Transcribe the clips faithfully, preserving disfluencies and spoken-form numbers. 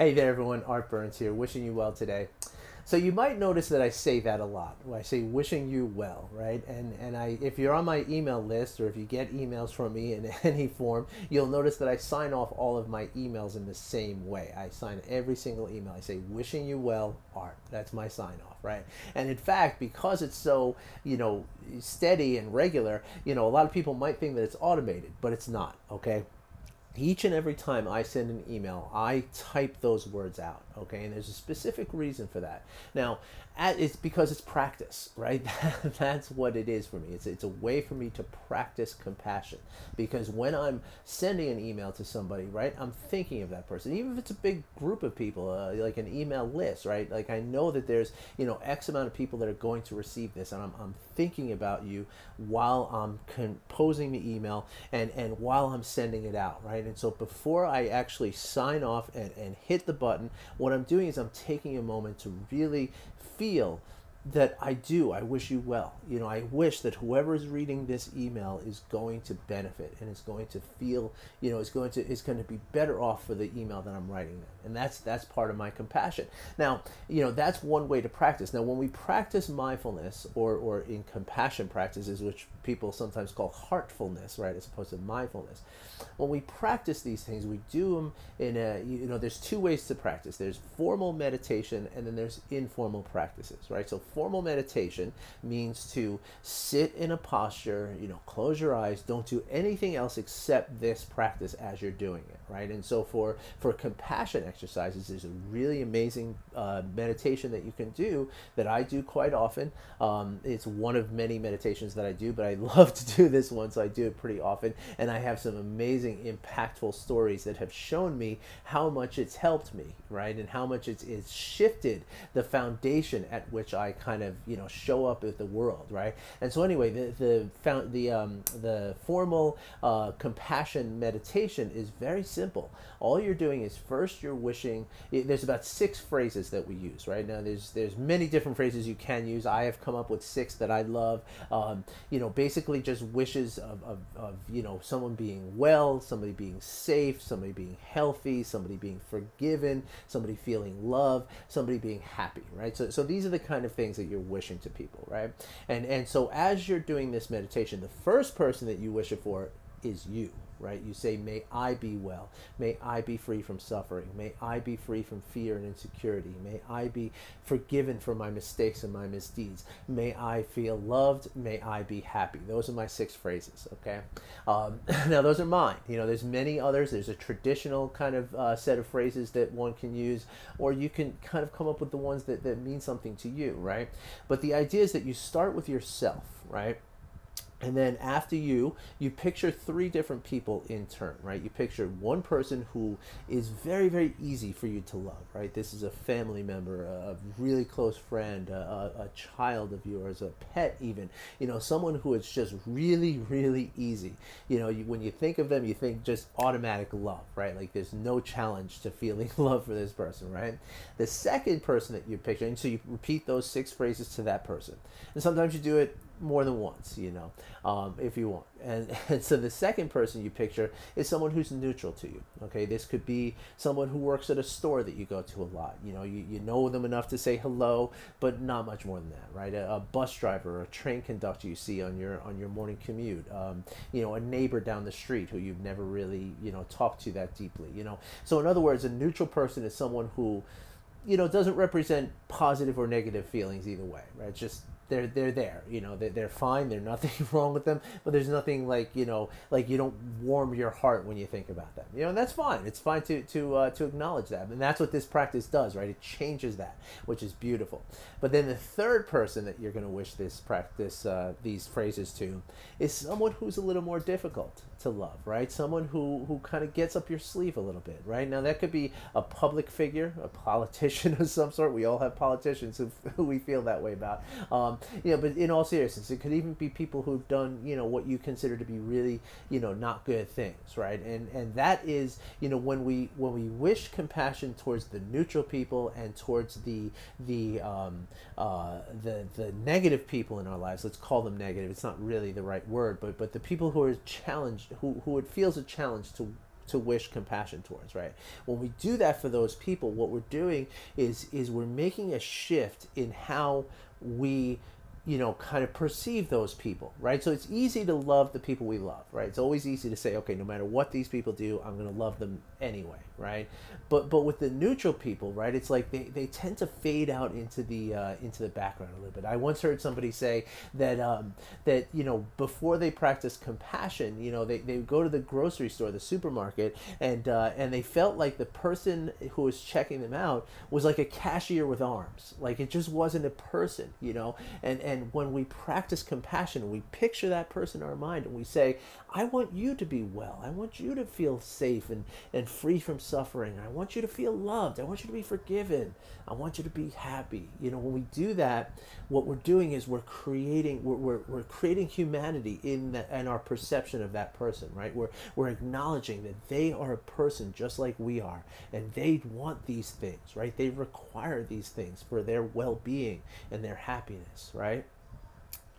Hey there everyone, Art Burns here, wishing you well today. So you might notice that I say that a lot. I say wishing you well, right? And and I, if you're on my email list or if you get emails from me in any form, you'll notice that I sign off all of my emails in the same way. I sign every single email. I say wishing you well, Art. That's my sign off, right? And in fact, because it's so, you know, steady and regular, you know, a lot of people might think that it's automated, but it's not, okay? Each and every time I send an email, I type those words out, okay? And there's a specific reason for that. Now, it's because it's practice, right? That's what it is for me. It's, it's a way for me to practice compassion, because when I'm sending an email to somebody, right, I'm thinking of that person. Even if it's a big group of people, uh, like an email list, right? Like I know that there's, you know, X amount of people that are going to receive this, and I'm, I'm thinking about you while I'm composing the email and, and while I'm sending it out, right? And so before I actually sign off and, and hit the button, what I'm doing is I'm taking a moment to really feel that I do, I wish you well. You know, I wish that whoever is reading this email is going to benefit and is going to feel, you know, is going to is going to be better off for the email that I'm writing them. And that's that's part of my compassion. Now, you know, that's one way to practice. Now, when we practice mindfulness or or in compassion practices, which people sometimes call heartfulness, right, as opposed to mindfulness. When we practice these things, we do them in a, you know, there's two ways to practice. There's formal meditation and then there's informal practices, right? So formal meditation means to sit in a posture, you know, close your eyes, don't do anything else except this practice as you're doing it, right? And so for, for compassion exercises, there's a really amazing uh, meditation that you can do that I do quite often. Um, it's one of many meditations that I do, but I love to do this one, so I do it pretty often. And I have some amazing, impactful stories that have shown me how much it's helped me, right? And how much it's, it's shifted the foundation at which I come kind of, you know, show up at the world, right? And so anyway, the the found the um, the formal uh, compassion meditation is very simple. All you're doing is first you're wishing. There's about six phrases that we use, right? Now there's there's many different phrases you can use. I have come up with six that I love. Um, you know, basically just wishes of, of of you know, someone being well, somebody being safe, somebody being healthy, somebody being forgiven, somebody feeling love, somebody being happy, right? So so these are the kind of things that you're wishing to people, right? And and so as you're doing this meditation, the first person that you wish it for is you, right? You say, may I be well, may I be free from suffering, may I be free from fear and insecurity, may I be forgiven for my mistakes and my misdeeds, may I feel loved, may I be happy. Those are my six phrases, okay? Um, now those are mine. You know, there's many others. There's a traditional kind of uh, set of phrases that one can use, or you can kind of come up with the ones that, that mean something to you, right? But the idea is that you start with yourself, right? And then after you, you picture three different people in turn, right? You picture one person who is very, very easy for you to love, right? This is a family member, a really close friend, a, a child of yours, a pet even, you know, someone who is just really, really easy. You know, you, when you think of them, you think just automatic love, right? Like there's no challenge to feeling love for this person, right? The second person that you picture, and so you repeat those six phrases to that person. And sometimes you do it more than once, you know, um, if you want. And, and so the second person you picture is someone who's neutral to you, okay? This could be someone who works at a store that you go to a lot. You know, you, you know them enough to say hello, but not much more than that, right? A, a bus driver or a train conductor you see on your on your morning commute, um, you know, a neighbor down the street who you've never really, you know, talked to that deeply, you know? So in other words, a neutral person is someone who, you know, doesn't represent positive or negative feelings either way, right? It's just, They're, they're there, you know, they're, they're fine. There's nothing wrong with them, but there's nothing like, you know, like you don't warm your heart when you think about them, you know, and that's fine. It's fine to, to, uh, to acknowledge that. And that's what this practice does, right? It changes that, which is beautiful. But then the third person that you're going to wish this practice, uh, these phrases to is someone who's a little more difficult to love, right? Someone who, who kind of gets up your sleeve a little bit, right? Now that could be a public figure, a politician of some sort. We all have politicians who, who we feel that way about, um, you know, but in all seriousness, it could even be people who've done, you know, what you consider to be really, you know, not good things, right? And and that is, you know, when we when we wish compassion towards the neutral people and towards the the um, uh, the the negative people in our lives. Let's call them negative. It's not really the right word, but but the people who are challenged, who who it feels a challenge to to wish compassion towards, right? When we do that for those people, what we're doing is is we're making a shift in how we, you know, kind of perceive those people, right? So it's easy to love the people we love, right? It's always easy to say, okay, no matter what these people do, I'm going to love them anyway, right? But but with the neutral people, right, it's like they, they tend to fade out into the uh, into the background a little bit. I once heard somebody say that um, that you know, before they practice compassion, you know, they they would go to the grocery store, the supermarket, and uh, and they felt like the person who was checking them out was like a cashier with arms, like it just wasn't a person, you know, and and. And when we practice compassion, we picture that person in our mind and we say, I want you to be well. I want you to feel safe and, and free from suffering. I want you to feel loved. I want you to be forgiven. I want you to be happy. You know, when we do that, what we're doing is we're creating we're, we're, we're creating humanity in, the, in our perception of that person, right? We're, we're acknowledging that they are a person just like we are, and they want these things, right? They require these things for their well-being and their happiness, right?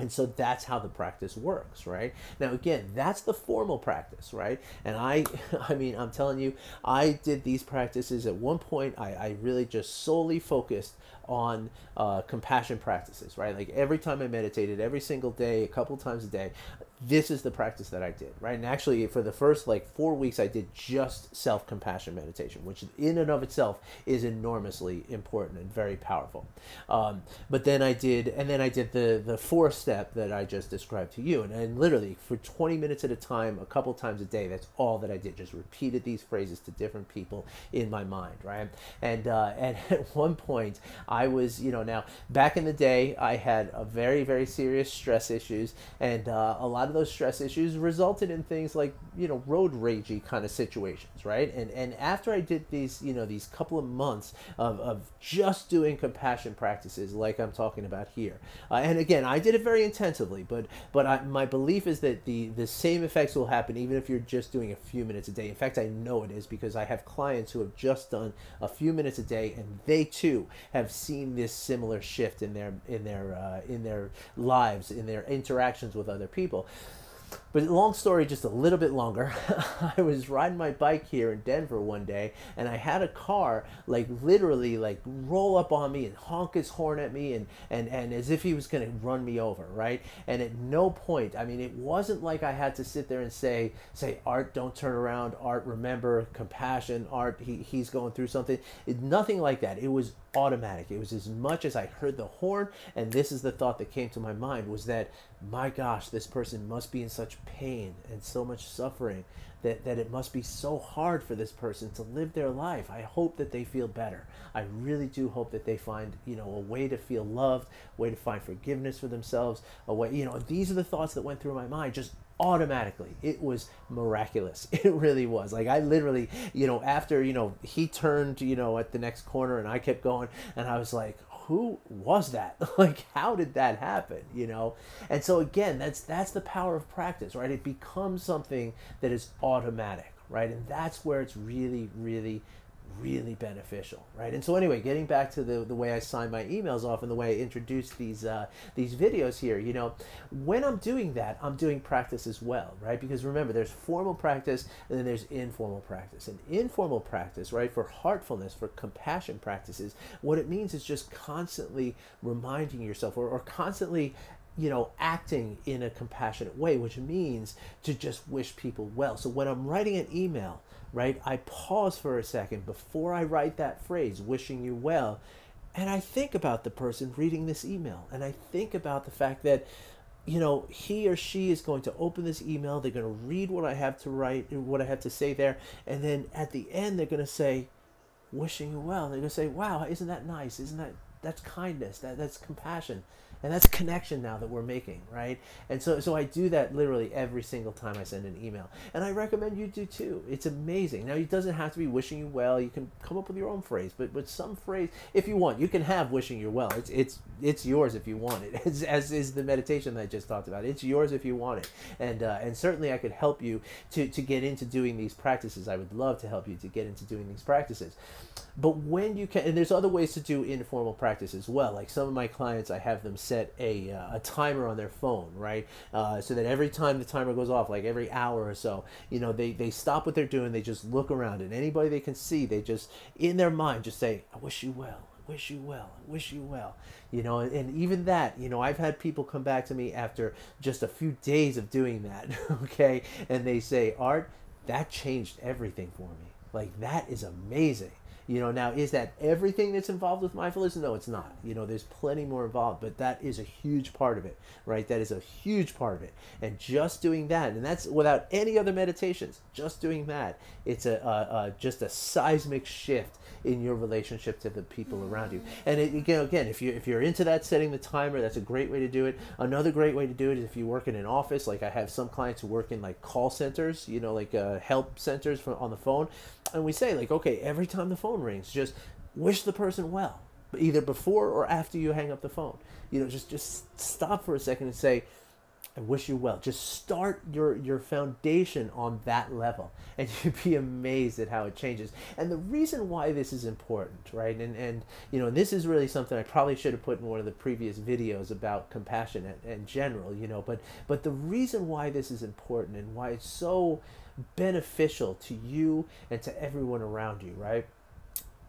And so that's how the practice works, right? Now, again, that's the formal practice, right? And I, I mean, I'm telling you, I did these practices at one point. I, I really just solely focused on uh, compassion practices, right? Like every time I meditated, every single day, a couple times a day, this is the practice that I did, right? And actually for the first like four weeks, I did just self-compassion meditation, which in and of itself is enormously important and very powerful. Um, but then I did, and then I did the, the four step that I just described to you. And, and literally for twenty minutes at a time, a couple times a day, that's all that I did. Just repeated these phrases to different people in my mind, right? And, uh, and at one point I was, you know, now back in the day, I had a very, very serious stress issues, and uh, a lot of those stress issues resulted in things like, you know, road ragey kind of situations, right? And and after I did these, you know, these couple of months of, of just doing compassion practices like I'm talking about here, uh, and again, I did it very intensively, but but I, my belief is that the, the same effects will happen even if you're just doing a few minutes a day. In fact, I know it is, because I have clients who have just done a few minutes a day, and they too have seen this similar shift in their in their uh, in their lives, in their interactions with other people. But long story, just a little bit longer. I was riding my bike here in Denver one day, and I had a car like literally like roll up on me and honk his horn at me, and, and, and as if he was going to run me over, right? And at no point, I mean, it wasn't like I had to sit there and say, say Art, don't turn around. Art, remember, compassion. Art, he, he's going through something. It, nothing like that. It was automatic. It was as much as I heard the horn, and this is the thought that came to my mind, was that, my gosh, this person must be in such pain and so much suffering that, that it must be so hard for this person to live their life. I hope that they feel better. I really do hope that they find, you know, a way to feel loved, a way to find forgiveness for themselves, a way, you know, these are the thoughts that went through my mind just automatically. It was miraculous. It really was. Like I literally, you know, after, you know, he turned, you know, at the next corner and I kept going, and I was like, who was that? Like, how did that happen? You know? And so again, that's, that's the power of practice, right? It becomes something that is automatic, right? And that's where it's really, really, really beneficial, right? And so anyway, getting back to the, the way I sign my emails off and the way I introduce these uh, these videos here, you know, when I'm doing that, I'm doing practice as well, right? Because remember, there's formal practice and then there's informal practice. And informal practice, right, for heartfulness, for compassion practices, what it means is just constantly reminding yourself, or, or constantly, you know, acting in a compassionate way, which means to just wish people well. So when I'm writing an email, right, I pause for a second before I write that phrase, wishing you well, and I think about the person reading this email, and I think about the fact that, you know, he or she is going to open this email, they're going to read what I have to write, what I have to say there, and then at the end, they're going to say, wishing you well. They're going to say, wow, isn't that nice? Isn't that, that's kindness, that, that's compassion. And that's connection now that we're making, right? And so so I do that literally every single time I send an email. And I recommend you do too. It's amazing. Now, it doesn't have to be wishing you well. You can come up with your own phrase. But with some phrase, if you want, you can have wishing you well. It's it's it's yours if you want it, as, as is the meditation that I just talked about. It's yours if you want it. And uh, and certainly I could help you to, to get into doing these practices. I would love to help you to get into doing these practices. But when you can, and there's other ways to do informal practice as well. Like some of my clients, I have them set a uh, a timer on their phone, right? Uh, so that every time the timer goes off, like every hour or so, you know, they, they stop what they're doing. They just look around, and anybody they can see, they just, in their mind, just say, I wish you well. wish you well, I wish you well, you know, and, and even that, you know, I've had people come back to me after just a few days of doing that, okay, and they say, Art, that changed everything for me, like, that is amazing, you know. Now, is that everything that's involved with mindfulness? No, it's not, you know, there's plenty more involved, but that is a huge part of it, right, that is a huge part of it, and just doing that, and that's without any other meditations, just doing that, it's a, a, a just a seismic shift in your relationship to the people around you. And it, again, again, if you if you're into that, setting the timer, that's a great way to do it. Another great way to do it is if you work in an office. Like I have some clients who work in like call centers, you know, like uh, help centers for, on the phone, and we say like, okay, every time the phone rings, just wish the person well, either before or after you hang up the phone. You know, just just stop for a second and say, I wish you well. Just start your, your foundation on that level, and you'd be amazed at how it changes. And the reason why this is important, right? And, and you know, this is really something I probably should have put in one of the previous videos about compassion in general, you know, but, but the reason why this is important and why it's so beneficial to you and to everyone around you, right?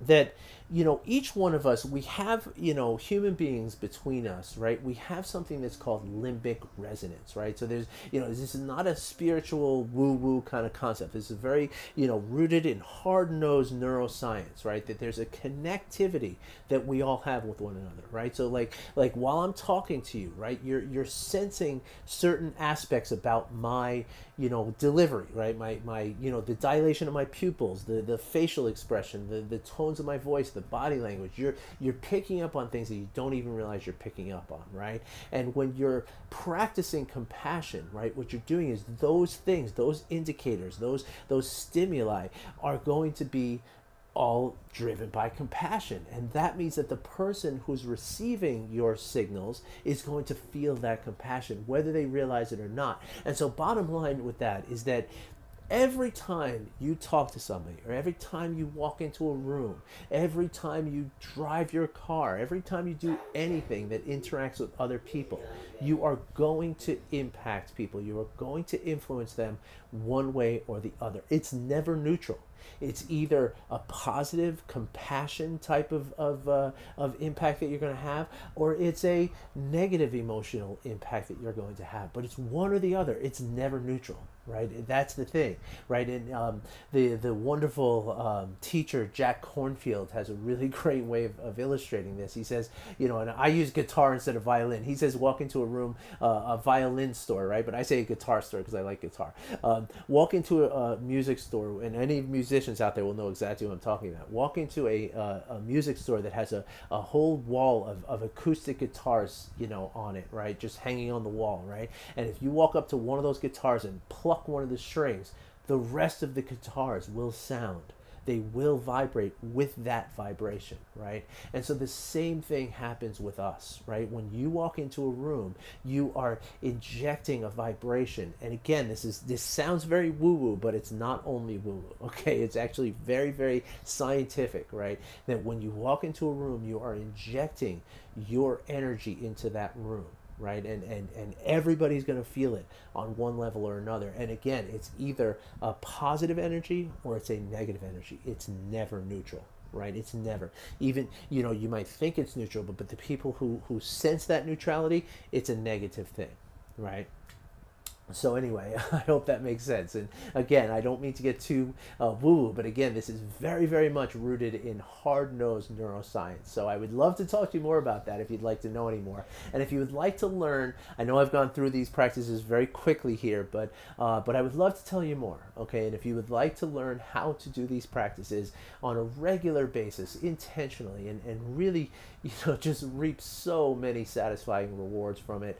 That, you know, each one of us, we have, you know, human beings between us, right? We have something that's called limbic resonance, right? So there's, you know, this is not a spiritual woo-woo kind of concept. This is very, you know, rooted in hard-nosed neuroscience, right? That there's a connectivity that we all have with one another, right? So like, like while I'm talking to you, right, you're, you're sensing certain aspects about my, you know, delivery, right? My, my, you know, the dilation of my pupils, the, the facial expression, the, the tone of my voice, the body language. You're you're picking up on things that you don't even realize you're picking up on, right? And when you're practicing compassion, right, what you're doing is those things, those indicators, those those stimuli are going to be all driven by compassion. And that means that the person who's receiving your signals is going to feel that compassion, whether they realize it or not. And so bottom line with that is that every time you talk to somebody, or every time you walk into a room, every time you drive your car, every time you do anything that interacts with other people, you are going to impact people. You are going to influence them one way or the other. It's never neutral. It's either a positive compassion type of of, uh, of impact that you're going to have, or it's a negative emotional impact that you're going to have. But it's one or the other. It's never neutral, right? That's the thing, right? And um, the the wonderful um, teacher Jack Kornfield has a really great way of, of illustrating this. He says, you know, and I use guitar instead of violin. He says, walk into a room, uh, a violin store, right? But I say a guitar store because I like guitar. Um, walk into a, a music store, and any music musicians out there will know exactly what I'm talking about. Walk into a, uh, a music store that has a, a whole wall of, of acoustic guitars, you know, on it, right? Just hanging on the wall, right? And if you walk up to one of those guitars and pluck one of the strings, the rest of the guitars will sound. They will vibrate with that vibration, right? And so the same thing happens with us, right? When you walk into a room, you are injecting a vibration. And again, this is this sounds very woo-woo, but it's not only woo-woo, okay? It's actually very, very scientific, right? That when you walk into a room, you are injecting your energy into that room, right? And, and, and everybody's going to feel it on one level or another. And again, it's either a positive energy or it's a negative energy. It's never neutral, right? It's never, even, you know, you might think it's neutral, but, but the people who, who sense that neutrality, it's a negative thing, right? So anyway, I hope that makes sense. And again, I don't mean to get too uh, woo-woo, but again, this is very, very much rooted in hard-nosed neuroscience. So I would love to talk to you more about that if you'd like to know any more. And if you would like to learn, I know I've gone through these practices very quickly here, but uh, but I would love to tell you more, okay? And if you would like to learn how to do these practices on a regular basis, intentionally, and, and really, you know, just reap so many satisfying rewards from it,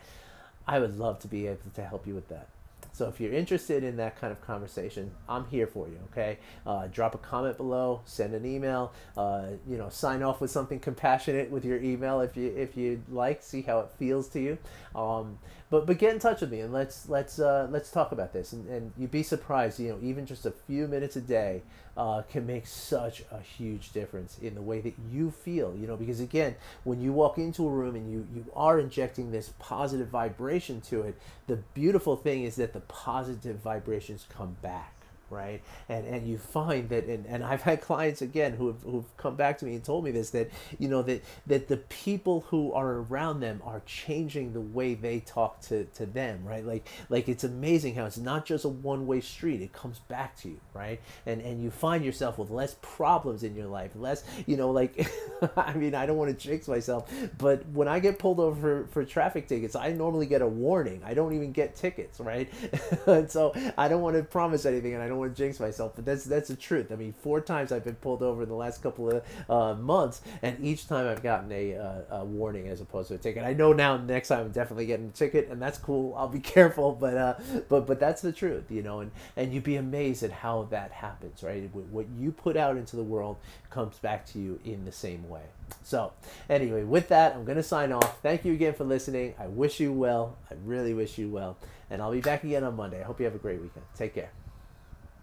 I would love to be able to help you with that. So if you're interested in that kind of conversation, I'm here for you, okay? Uh, drop a comment below, send an email, uh, you know, sign off with something compassionate with your email if you if you'd like, see how it feels to you. Um, but but get in touch with me and let's let's uh, let's talk about this. And, and you'd be surprised, you know, even just a few minutes a day uh, can make such a huge difference in the way that you feel, you know, because again, when you walk into a room and you you are injecting this positive vibration to it, the beautiful thing is that the positive vibrations come back, right? And and you find that, and, and I've had clients again who have who've come back to me and told me this, that, you know, that that the people who are around them are changing the way they talk to, to them, right? Like like it's amazing how it's not just a one-way street, it comes back to you, right? And and you find yourself with less problems in your life, less, you know, like, I mean, I don't want to jinx myself, but when I get pulled over for, for traffic tickets, I normally get a warning. I don't even get tickets, right? And so I don't want to promise anything and I don't I don't want to jinx myself, but that's that's the truth. I mean, four times I've been pulled over in the last couple of uh, months, and each time I've gotten a, uh, a warning as opposed to a ticket. I know now next time I'm definitely getting a ticket, and that's cool. I'll be careful, but uh, but but that's the truth, you know. And, and you'd be amazed at how that happens, right? What you put out into the world comes back to you in the same way. So anyway, with that, I'm going to sign off. Thank you again for listening. I wish you well. I really wish you well, and I'll be back again on Monday. I hope you have a great weekend. Take care.